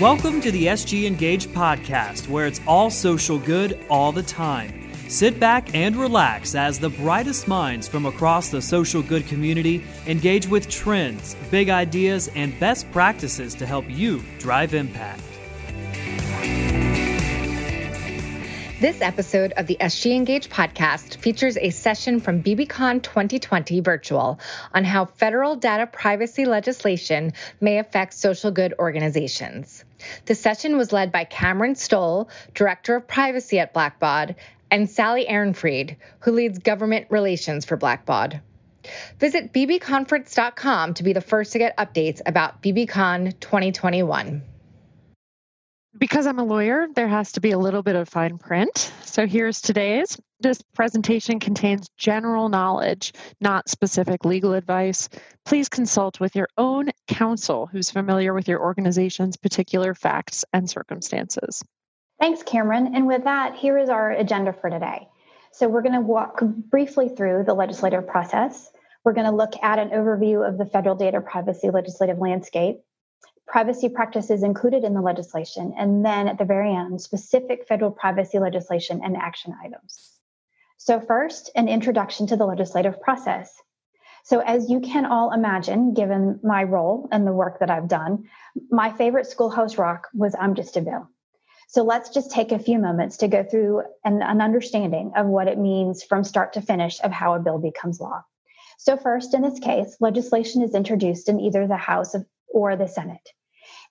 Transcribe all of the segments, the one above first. Welcome to the sgENGAGE podcast, where it's all social good all the time. Sit back and relax as the brightest minds from across the social good community engage with trends, big ideas, and best practices to help you drive impact. This episode of the sgENGAGE podcast features a session from BBCon 2020 virtual on how federal data privacy legislation may affect social good organizations. The session was led by Cameron Stoll, Director of Privacy at Blackbaud, and Sally Ehrenfried, who leads government relations for Blackbaud. Visit bbconference.com to be the first to get updates about BBCon 2021. Because I'm a lawyer, there has to be a little bit of fine print. So here's today's. This presentation contains general knowledge, not specific legal advice. Please consult with your own counsel who's familiar with your organization's particular facts and circumstances. Thanks, Cameron. And with that, here is our agenda for today. So we're going to walk briefly through the legislative process. We're going to look at an overview of the federal data privacy legislative landscape, privacy practices included in the legislation, and then at the very end, specific federal privacy legislation and action items. So first, an introduction to the legislative process. So as you can all imagine, given my role and the work that I've done, my favorite schoolhouse rock was I'm just a bill. So let's just take a few moments to go through an understanding of what it means from start to finish of how a bill becomes law. So first, in this case, legislation is introduced in either the House or the Senate.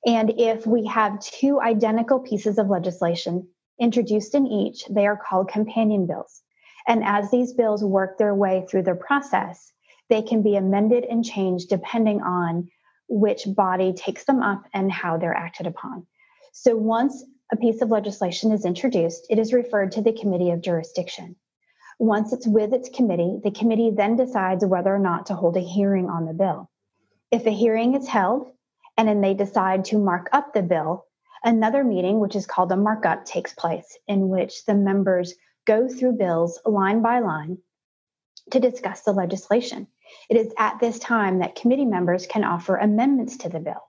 And if we have two identical pieces of legislation introduced in each, they are called companion bills. And as these bills work their way through the process, they can be amended and changed depending on which body takes them up and how they're acted upon. So once a piece of legislation is introduced, it is referred to the committee of jurisdiction. Once it's with its committee, the committee then decides whether or not to hold a hearing on the bill. If a hearing is held, and then they decide to mark up the bill, another meeting, which is called a markup, takes place in which the members go through bills line by line to discuss the legislation. It is at this time that committee members can offer amendments to the bill.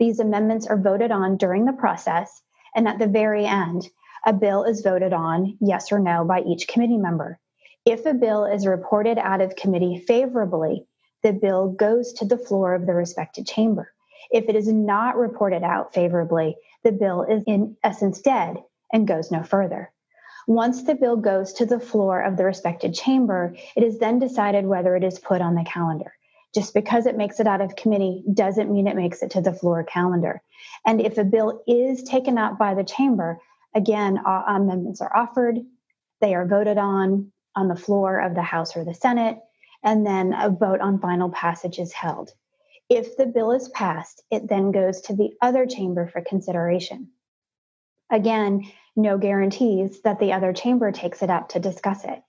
These amendments are voted on during the process, and at the very end, a bill is voted on yes or no by each committee member. If a bill is reported out of committee favorably, the bill goes to the floor of the respective chamber. If it is not reported out favorably, the bill is in essence dead and goes no further. Once the bill goes to the floor of the respective chamber, it is then decided whether it is put on the calendar. Just because it makes it out of committee doesn't mean it makes it to the floor calendar. And if a bill is taken up by the chamber, again, amendments are offered, they are voted on the floor of the House or the Senate, and then a vote on final passage is held. If the bill is passed, it then goes to the other chamber for consideration. Again, no guarantees that the other chamber takes it up to discuss it.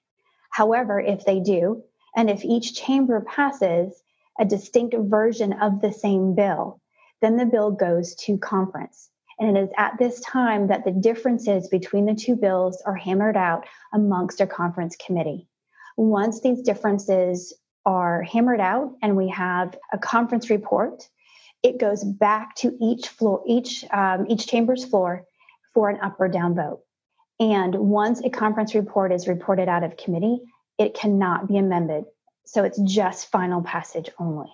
However, if they do, and if each chamber passes a distinct version of the same bill, then the bill goes to conference. And it is at this time that the differences between the two bills are hammered out amongst a conference committee. Once these differences are hammered out and we have a conference report, it goes back to each chamber's floor for an up or down vote. And once a conference report is reported out of committee, it cannot be amended. So it's just final passage only.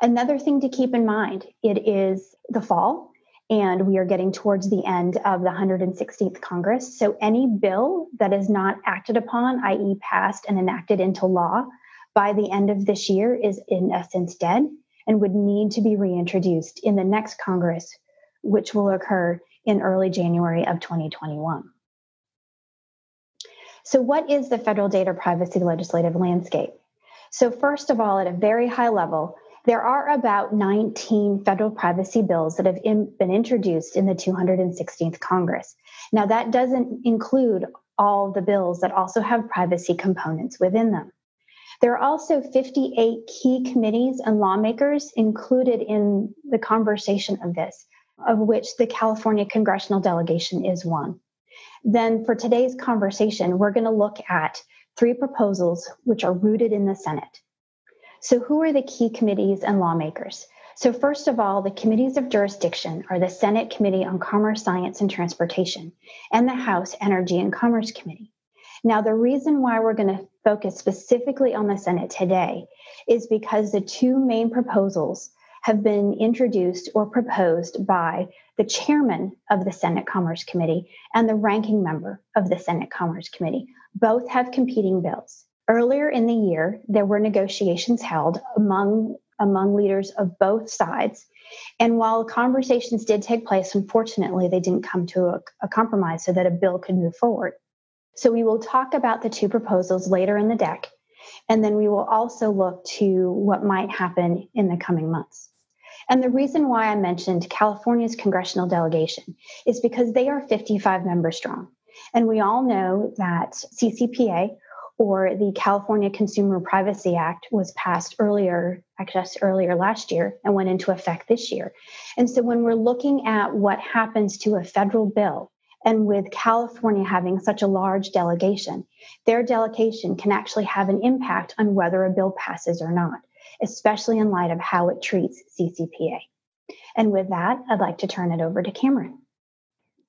Another thing to keep in mind, it is the fall and we are getting towards the end of the 116th Congress. So any bill that is not acted upon, i.e. passed and enacted into law, by the end of this year is in essence dead and would need to be reintroduced in the next Congress, which will occur in early January of 2021. So what is the federal data privacy legislative landscape? So first of all, at a very high level, there are about 19 federal privacy bills that have been introduced in the 216th Congress. Now that doesn't include all the bills that also have privacy components within them. There are also 58 key committees and lawmakers included in the conversation of this, of which the California Congressional Delegation is one. Then for today's conversation, we're going to look at three proposals which are rooted in the Senate. So who are the key committees and lawmakers? So first of all, the committees of jurisdiction are the Senate Committee on Commerce, Science, and Transportation, and the House Energy and Commerce Committee. Now, the reason why we're going to focus specifically on the Senate today is because the two main proposals have been introduced or proposed by the chairman of the Senate Commerce Committee and the ranking member of the Senate Commerce Committee. Both have competing bills. Earlier in the year, there were negotiations held among leaders of both sides. And while conversations did take place, unfortunately, they didn't come to a compromise so that a bill could move forward. So we will talk about the two proposals later in the deck, and then we will also look to what might happen in the coming months. And the reason why I mentioned California's Congressional Delegation is because they are 55 members strong. And we all know that CCPA, or the California Consumer Privacy Act, was passed earlier last year and went into effect this year. And so when we're looking at what happens to a federal bill, and with California having such a large delegation, their delegation can actually have an impact on whether a bill passes or not, especially in light of how it treats CCPA. And with that, I'd like to turn it over to Cameron.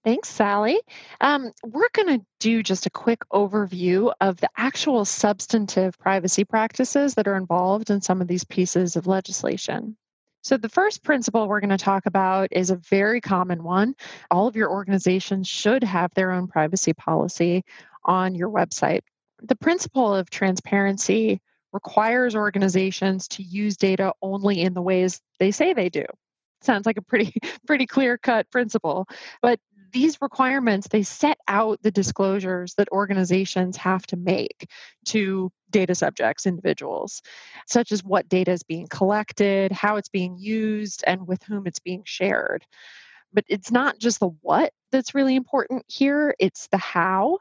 Thanks, Sally. We're going to do just a quick overview of the actual substantive privacy practices that are involved in some of these pieces of legislation. So the first principle we're going to talk about is a very common one. All of your organizations should have their own privacy policy on your website. The principle of transparency requires organizations to use data only in the ways they say they do. Sounds like a pretty clear-cut principle, but these requirements, they set out the disclosures that organizations have to make to data subjects, individuals, such as what data is being collected, how it's being used, and with whom it's being shared. But it's not just the what that's really important here, it's the how.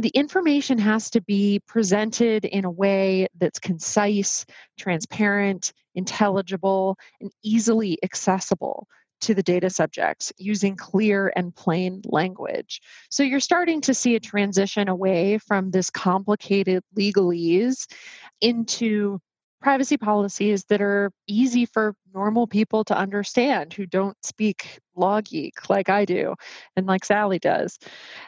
The information has to be presented in a way that's concise, transparent, intelligible, and easily accessible to the data subjects using clear and plain language. So you're starting to see a transition away from this complicated legalese into privacy policies that are easy for normal people to understand who don't speak law geek like I do and like Sally does.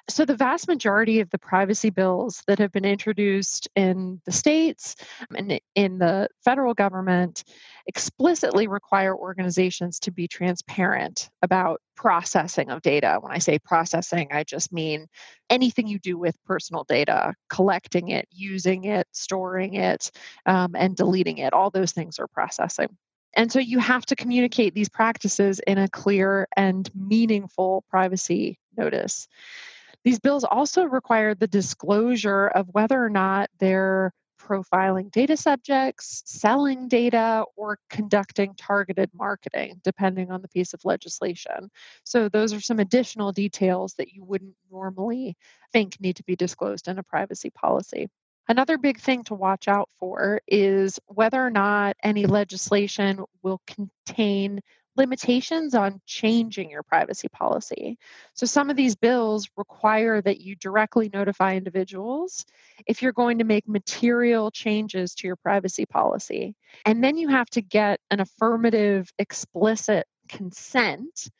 So the vast majority of the privacy bills that have been introduced in the states and in the federal government explicitly require organizations to be transparent about processing of data. When I say processing, I just mean anything you do with personal data, collecting it, using it, storing it, and deleting it. All those things are processing. And so you have to communicate these practices in a clear and meaningful privacy notice. These bills also require the disclosure of whether or not they're profiling data subjects, selling data, or conducting targeted marketing, depending on the piece of legislation. So those are some additional details that you wouldn't normally think need to be disclosed in a privacy policy. Another big thing to watch out for is whether or not any legislation will contain limitations on changing your privacy policy. So some of these bills require that you directly notify individuals if you're going to make material changes to your privacy policy. And then you have to get an affirmative, explicit consent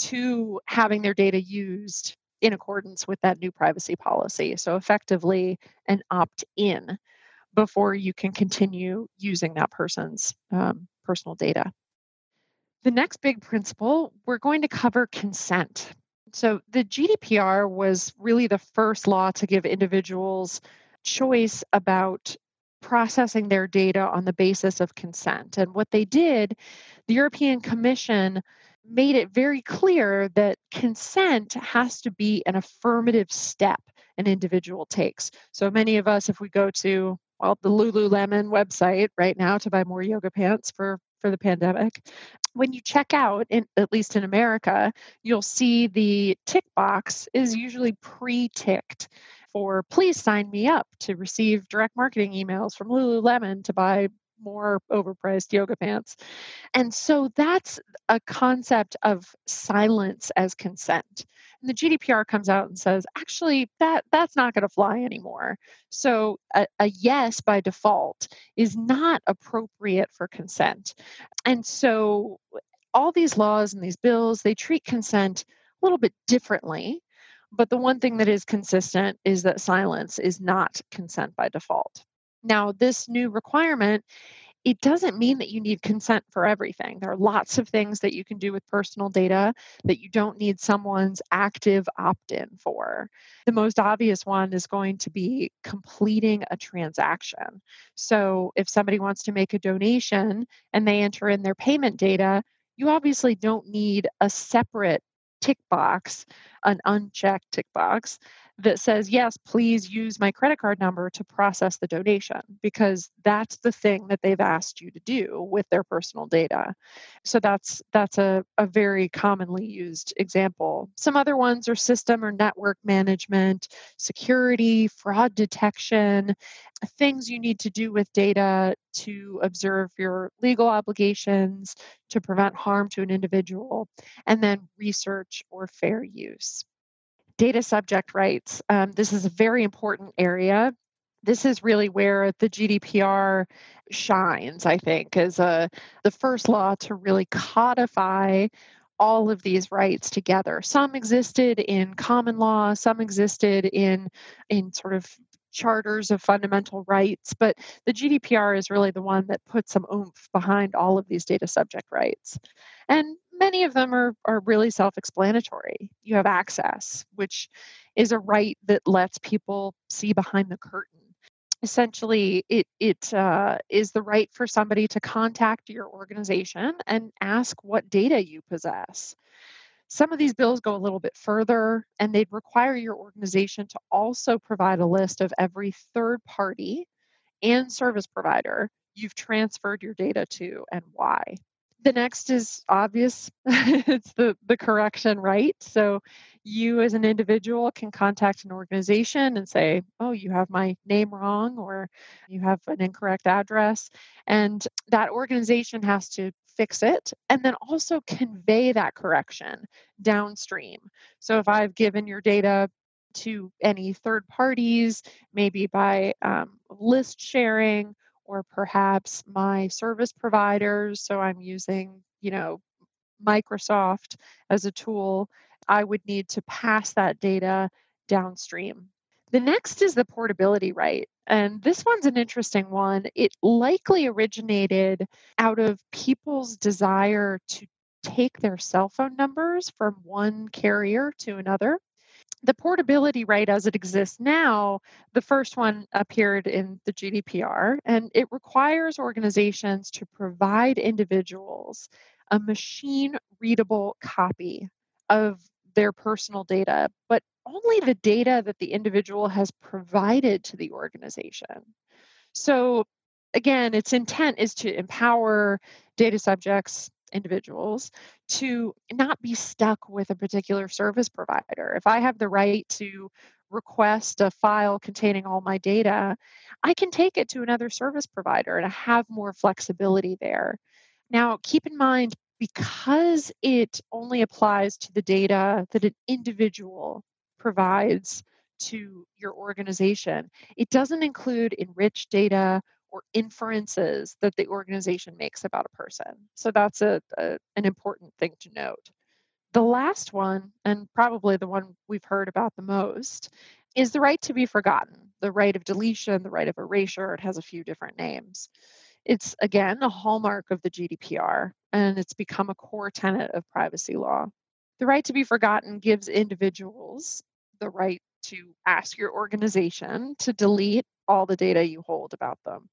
to having their data used in accordance with that new privacy policy. So effectively an opt-in before you can continue using that person's personal data. The next big principle, we're going to cover consent. So the GDPR was really the first law to give individuals choice about processing their data on the basis of consent. And what they did, the European Commission made it very clear that consent has to be an affirmative step an individual takes. So many of us, if we go to, the Lululemon website right now to buy more yoga pants for the pandemic, when you check out, at least in America, you'll see the tick box is usually pre-ticked for please sign me up to receive direct marketing emails from Lululemon to buy more overpriced yoga pants. And so that's a concept of silence as consent. And the GDPR comes out and says, actually, that's not going to fly anymore. So a yes by default is not appropriate for consent. And so all these laws and these bills, they treat consent a little bit differently. But the one thing that is consistent is that silence is not consent by default. Now, this new requirement, it doesn't mean that you need consent for everything. There are lots of things that you can do with personal data that you don't need someone's active opt-in for. The most obvious one is going to be completing a transaction. So if somebody wants to make a donation and they enter in their payment data, you obviously don't need a separate tick box, an unchecked tick box that says, yes, please use my credit card number to process the donation, because that's the thing that they've asked you to do with their personal data. So that's a very commonly used example. Some other ones are system or network management, security, fraud detection, things you need to do with data to observe your legal obligations, to prevent harm to an individual, and then research or fair use. Data subject rights. This is a very important area. This is really where the GDPR shines, I think, as the first law to really codify all of these rights together. Some existed in common law, some existed in sort of charters of fundamental rights, but the GDPR is really the one that puts some oomph behind all of these data subject rights. And many of them are really self-explanatory. You have access, which is a right that lets people see behind the curtain. Essentially, it is the right for somebody to contact your organization and ask what data you possess. Some of these bills go a little bit further, and they'd require your organization to also provide a list of every third party and service provider you've transferred your data to and why. The next is obvious. It's the correction right. So you as an individual can contact an organization and say, oh, you have my name wrong, or you have an incorrect address. And that organization has to fix it and then also convey that correction downstream. So if I've given your data to any third parties, maybe by list sharing, or perhaps my service providers, so I'm using, Microsoft as a tool, I would need to pass that data downstream. The next is the portability right. And this one's an interesting one. It likely originated out of people's desire to take their cell phone numbers from one carrier to another. The portability right as it exists now, the first one appeared in the GDPR, and it requires organizations to provide individuals a machine-readable copy of their personal data, but only the data that the individual has provided to the organization. So again, its intent is to empower data subjects, individuals, to not be stuck with a particular service provider. If I have the right to request a file containing all my data, I can take it to another service provider and I have more flexibility there. Now, keep in mind, because it only applies to the data that an individual provides to your organization, it doesn't include enriched data or inferences that the organization makes about a person. So that's an important thing to note. The last one, and probably the one we've heard about the most, is the right to be forgotten, the right of deletion, the right of erasure. It has a few different names. It's, again, a hallmark of the GDPR, and it's become a core tenet of privacy law. The right to be forgotten gives individuals the right to ask your organization to delete all the data you hold about them.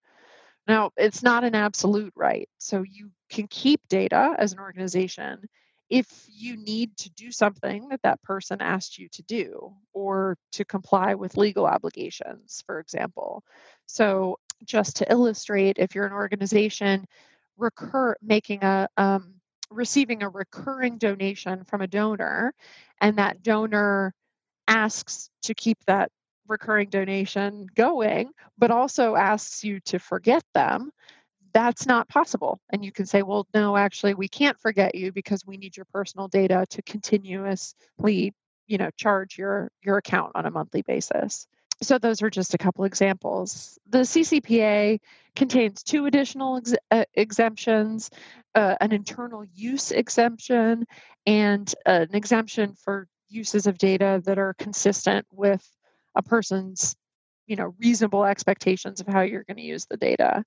Now, it's not an absolute right, so you can keep data as an organization if you need to do something that person asked you to do, or to comply with legal obligations, for example. So just to illustrate, if you're an organization receiving a recurring donation from a donor, and that donor asks to keep that recurring donation going, but also asks you to forget them, that's not possible. And you can say, well, no, actually, we can't forget you because we need your personal data to continuously, you know, charge your account on a monthly basis. So those are just a couple examples. The CCPA contains two additional exemptions, an internal use exemption and an exemption for uses of data that are consistent with a person's, you know, reasonable expectations of how you're going to use the data.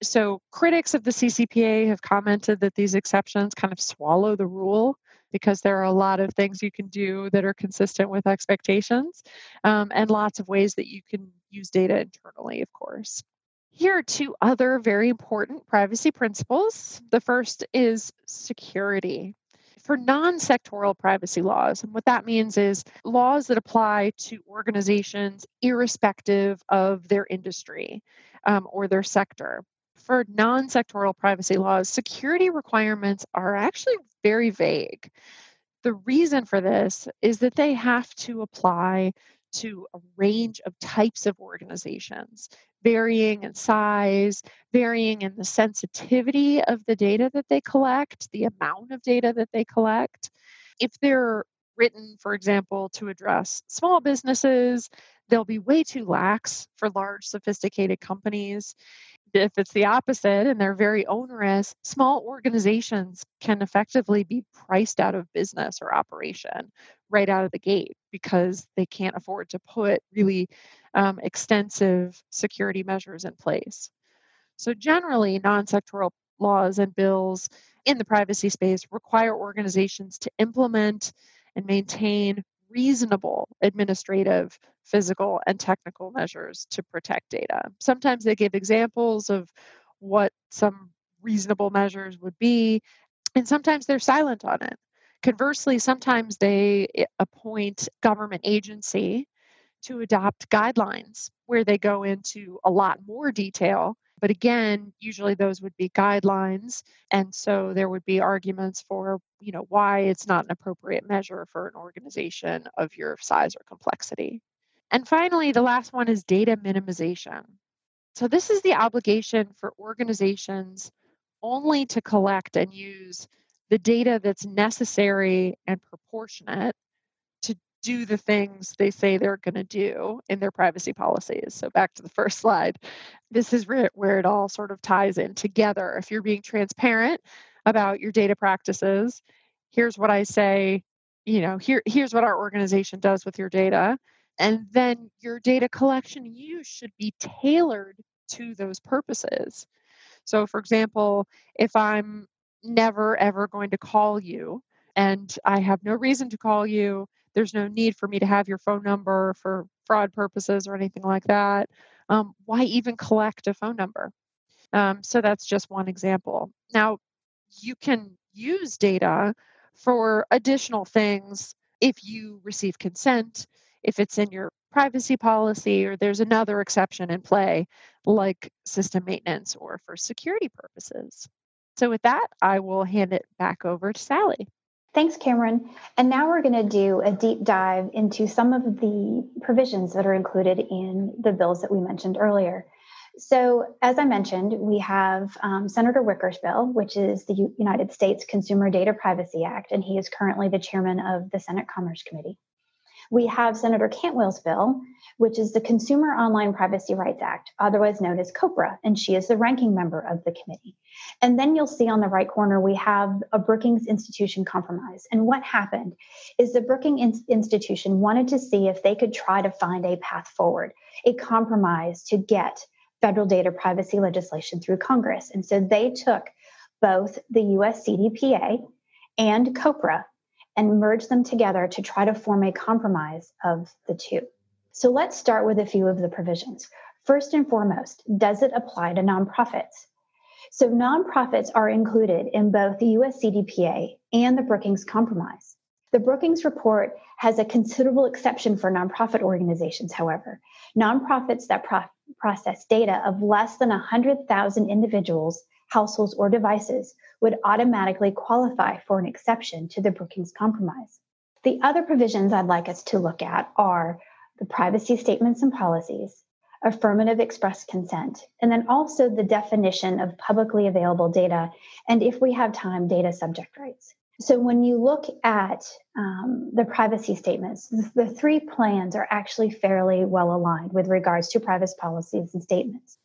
So critics of the CCPA have commented that these exceptions kind of swallow the rule because there are a lot of things you can do that are consistent with expectations, and lots of ways that you can use data internally, of course. Here are two other very important privacy principles. The first is security. For non-sectoral privacy laws, and what that means is laws that apply to organizations irrespective of their industry or their sector. For non-sectoral privacy laws, security requirements are actually very vague. The reason for this is that they have to apply to a range of types of organizations, varying in size, varying in the sensitivity of the data that they collect, the amount of data that they collect. If they're written, for example, to address small businesses, they'll be way too lax for large, sophisticated companies. If it's the opposite and they're very onerous, small organizations can effectively be priced out of business or operation right out of the gate because they can't afford to put really extensive security measures in place. So generally, non-sectoral laws and bills in the privacy space require organizations to implement and maintain reasonable administrative, physical, and technical measures to protect data. Sometimes they give examples of what some reasonable measures would be, and sometimes they're silent on it. Conversely, sometimes they appoint government agency to adopt guidelines where they go into a lot more detail. But again, usually those would be guidelines. And so there would be arguments for, you know, why it's not an appropriate measure for an organization of your size or complexity. And finally, the last one is data minimization. So this is the obligation for organizations only to collect and use the data that's necessary and proportionate to do the things they say they're going to do in their privacy policies. So back to the first slide. This is where it all sort of ties in together. If you're being transparent about your data practices, here's what I say, you know, here's what our organization does with your data. And then your data collection use should be tailored to those purposes. So for example, if I'm never ever going to call you and I have no reason to call you, there's no need for me to have your phone number for fraud purposes or anything like that. Why even collect a phone number? So that's just one example. Now, you can use data for additional things if you receive consent, if it's in your privacy policy, or there's another exception in play, like system maintenance or for security purposes. So with that, I will hand it back over to Sally. Thanks, Cameron. And now we're going to do a deep dive into some of the provisions that are included in the bills that we mentioned earlier. So as I mentioned, we have Senator Wicker's bill, which is the United States Consumer Data Privacy Act, and he is currently the chairman of the Senate Commerce Committee. We have Senator Cantwell's bill, which is the Consumer Online Privacy Rights Act, otherwise known as COPRA, and she is the ranking member of the committee. And then you'll see on the right corner, we have a Brookings Institution compromise. And what happened is the Brookings Institution wanted to see if they could try to find a path forward, a compromise to get federal data privacy legislation through Congress. And so they took both the U.S. CDPA and COPRA and merge them together to try to form a compromise of the two. So let's start with a few of the provisions. First and foremost, does it apply to nonprofits? So nonprofits are included in both the U.S. CDPA and the Brookings Compromise. The Brookings report has a considerable exception for nonprofit organizations, however. Nonprofits that process data of less than 100,000 individuals, households, or devices would automatically qualify for an exception to the Brookings Compromise. The other provisions I'd like us to look at are the privacy statements and policies, affirmative express consent, and then also the definition of publicly available data, and if we have time, data subject rights. So when you look at the privacy statements, the three plans are actually fairly well aligned with regards to privacy policies and statements.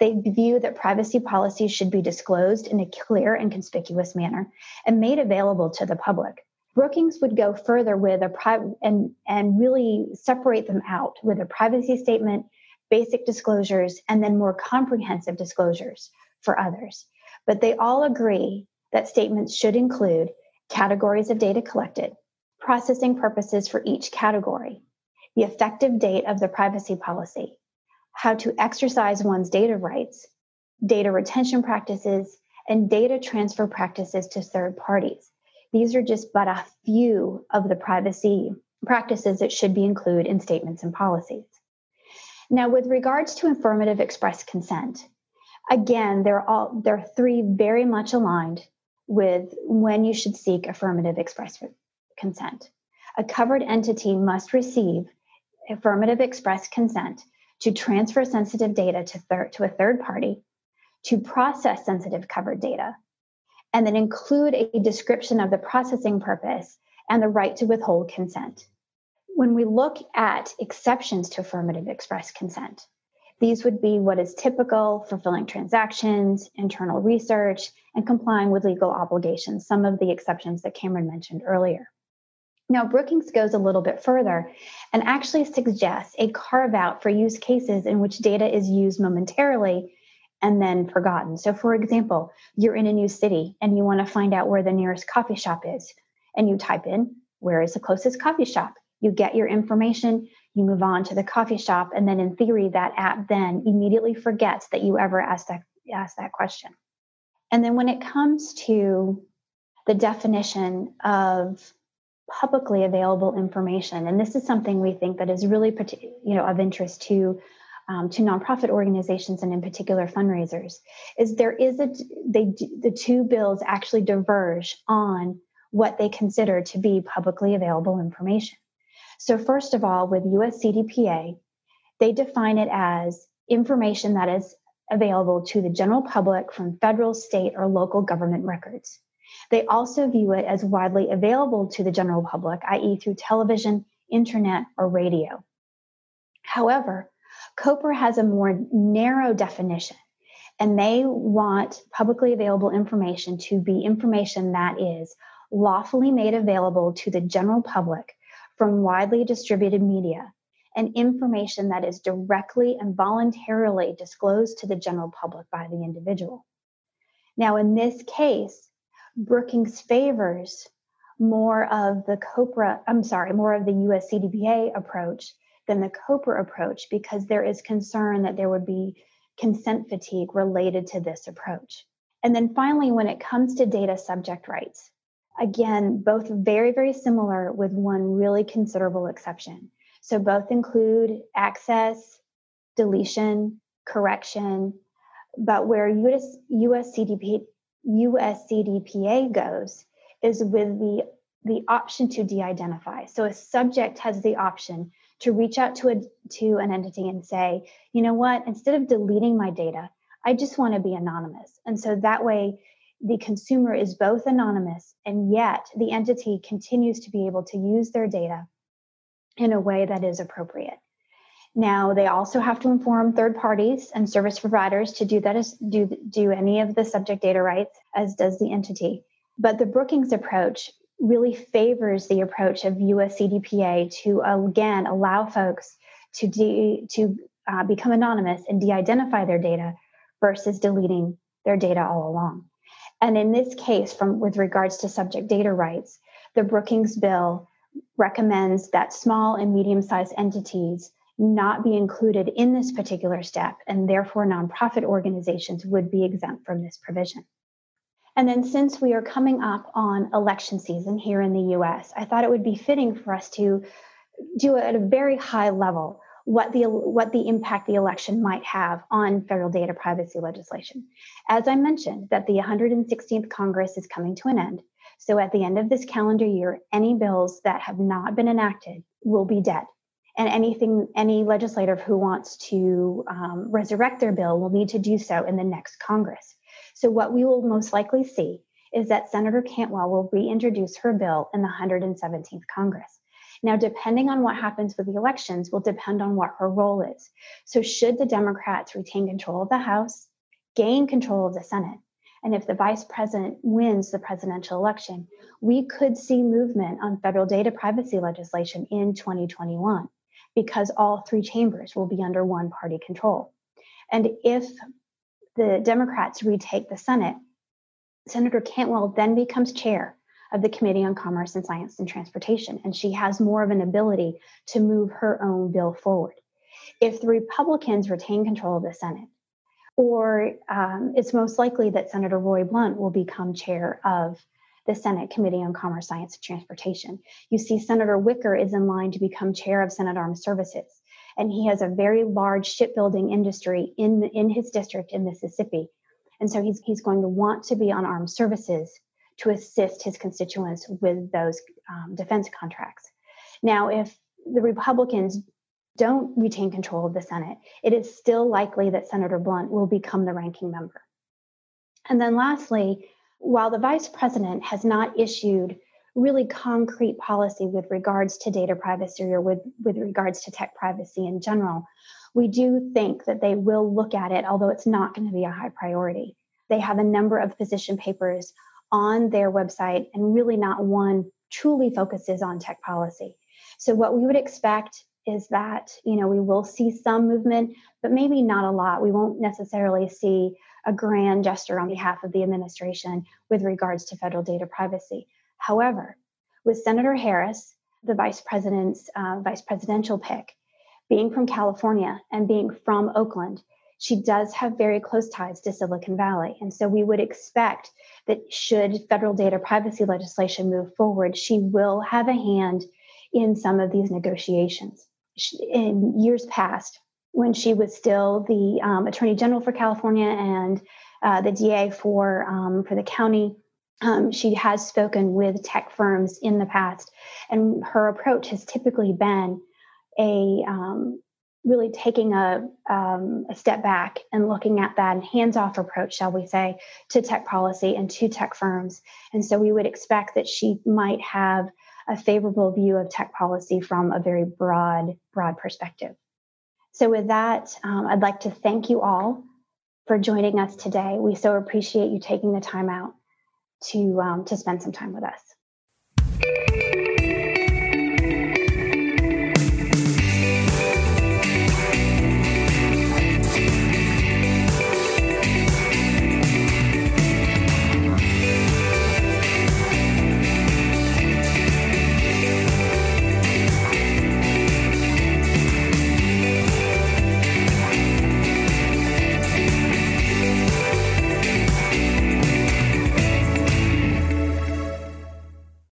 They view that privacy policies should be disclosed in a clear and conspicuous manner and made available to the public. Brookings would go further with a and really separate them out with a privacy statement, basic disclosures, and then more comprehensive disclosures for others. But they all agree that statements should include categories of data collected, processing purposes for each category, the effective date of the privacy policy, how to exercise one's data rights, data retention practices, and data transfer practices to third parties. These are just but a few of the privacy practices that should be included in statements and policies. Now, with regards to affirmative express consent, again, they're three very much aligned with when you should seek affirmative express consent. A covered entity must receive affirmative express consent to transfer sensitive data to a third party, to process sensitive covered data, and then include a description of the processing purpose and the right to withhold consent. When we look at exceptions to affirmative express consent, these would be what is typical, fulfilling transactions, internal research, and complying with legal obligations, some of the exceptions that Cameron mentioned earlier. Now, Brookings goes a little bit further and actually suggests a carve-out for use cases in which data is used momentarily and then forgotten. So, for example, you're in a new city and you want to find out where the nearest coffee shop is, and you type in, where is the closest coffee shop? You get your information, you move on to the coffee shop, and then in theory, that app then immediately forgets that you ever asked that question. And then when it comes to the definition of publicly available information, and this is something we think that is really, of interest to nonprofit organizations and in particular fundraisers, is the two bills actually diverge on what they consider to be publicly available information. So first of all, with U.S. CDPA, they define it as information that is available to the general public from federal, state, or local government records. They also view it as widely available to the general public, i.e. through television, internet, or radio. However, COPRA has a more narrow definition, and they want publicly available information to be information that is lawfully made available to the general public from widely distributed media, and information that is directly and voluntarily disclosed to the general public by the individual. Now, in this case, Brookings favors more of the U.S. CDPA approach than the COPRA approach, because there is concern that there would be consent fatigue related to this approach. And then finally, when it comes to data subject rights, again, both very, very similar with one really considerable exception. So both include access, deletion, correction, but where U.S. CDPA goes is with the option to de-identify. So a subject has the option to reach out to an entity and say, you know what, instead of deleting my data, I just want to be anonymous. And so that way, the consumer is both anonymous, and yet the entity continues to be able to use their data in a way that is appropriate. Now, they also have to inform third parties and service providers to do any of the subject data rights, as does the entity. But the Brookings approach really favors the approach of U.S. CDPA to, again, allow folks to become anonymous and de-identify their data versus deleting their data all along. And in this case, with regards to subject data rights, the Brookings bill recommends that small and medium-sized entities not be included in this particular step, and therefore nonprofit organizations would be exempt from this provision. And then since we are coming up on election season here in the US, I thought it would be fitting for us to do at a very high level what the impact the election might have on federal data privacy legislation. As I mentioned, that the 116th Congress is coming to an end. So at the end of this calendar year, any bills that have not been enacted will be dead. And any legislator who wants to resurrect their bill will need to do so in the next Congress. So what we will most likely see is that Senator Cantwell will reintroduce her bill in the 117th Congress. Now, depending on what happens with the elections will depend on what her role is. So should the Democrats retain control of the House, gain control of the Senate, and if the vice president wins the presidential election, we could see movement on federal data privacy legislation in 2021 because all three chambers will be under one party control. And if the Democrats retake the Senate, Senator Cantwell then becomes chair of the Committee on Commerce and Science and Transportation, and she has more of an ability to move her own bill forward. If the Republicans retain control of the Senate, or it's most likely that Senator Roy Blunt will become chair of the Senate Committee on Commerce, Science, and Transportation. You see, Senator Wicker is in line to become chair of Senate Armed Services, and he has a very large shipbuilding industry in his district in Mississippi. And so he's going to want to be on Armed Services to assist his constituents with those defense contracts. Now, if the Republicans don't retain control of the Senate, it is still likely that Senator Blunt will become the ranking member. And then lastly, while the vice president has not issued really concrete policy with regards to data privacy or with regards to tech privacy in general, we do think that they will look at it, although it's not going to be a high priority. They have a number of position papers on their website, and really not one truly focuses on tech policy. So what we would expect is that, you know, we will see some movement, but maybe not a lot. We won't necessarily see a grand gesture on behalf of the administration with regards to federal data privacy. However, with Senator Harris, the vice president's vice presidential pick, being from California and being from Oakland, she does have very close ties to Silicon Valley. And so we would expect that should federal data privacy legislation move forward, she will have a hand in some of these negotiations. In years past, when she was still the Attorney General for California and the DA for the county, she has spoken with tech firms in the past, and her approach has typically been really taking a step back and looking at that hands-off approach, shall we say, to tech policy and to tech firms. And so we would expect that she might have a favorable view of tech policy from a very broad perspective. So with that, I'd like to thank you all for joining us today. We so appreciate you taking the time out to spend some time with us.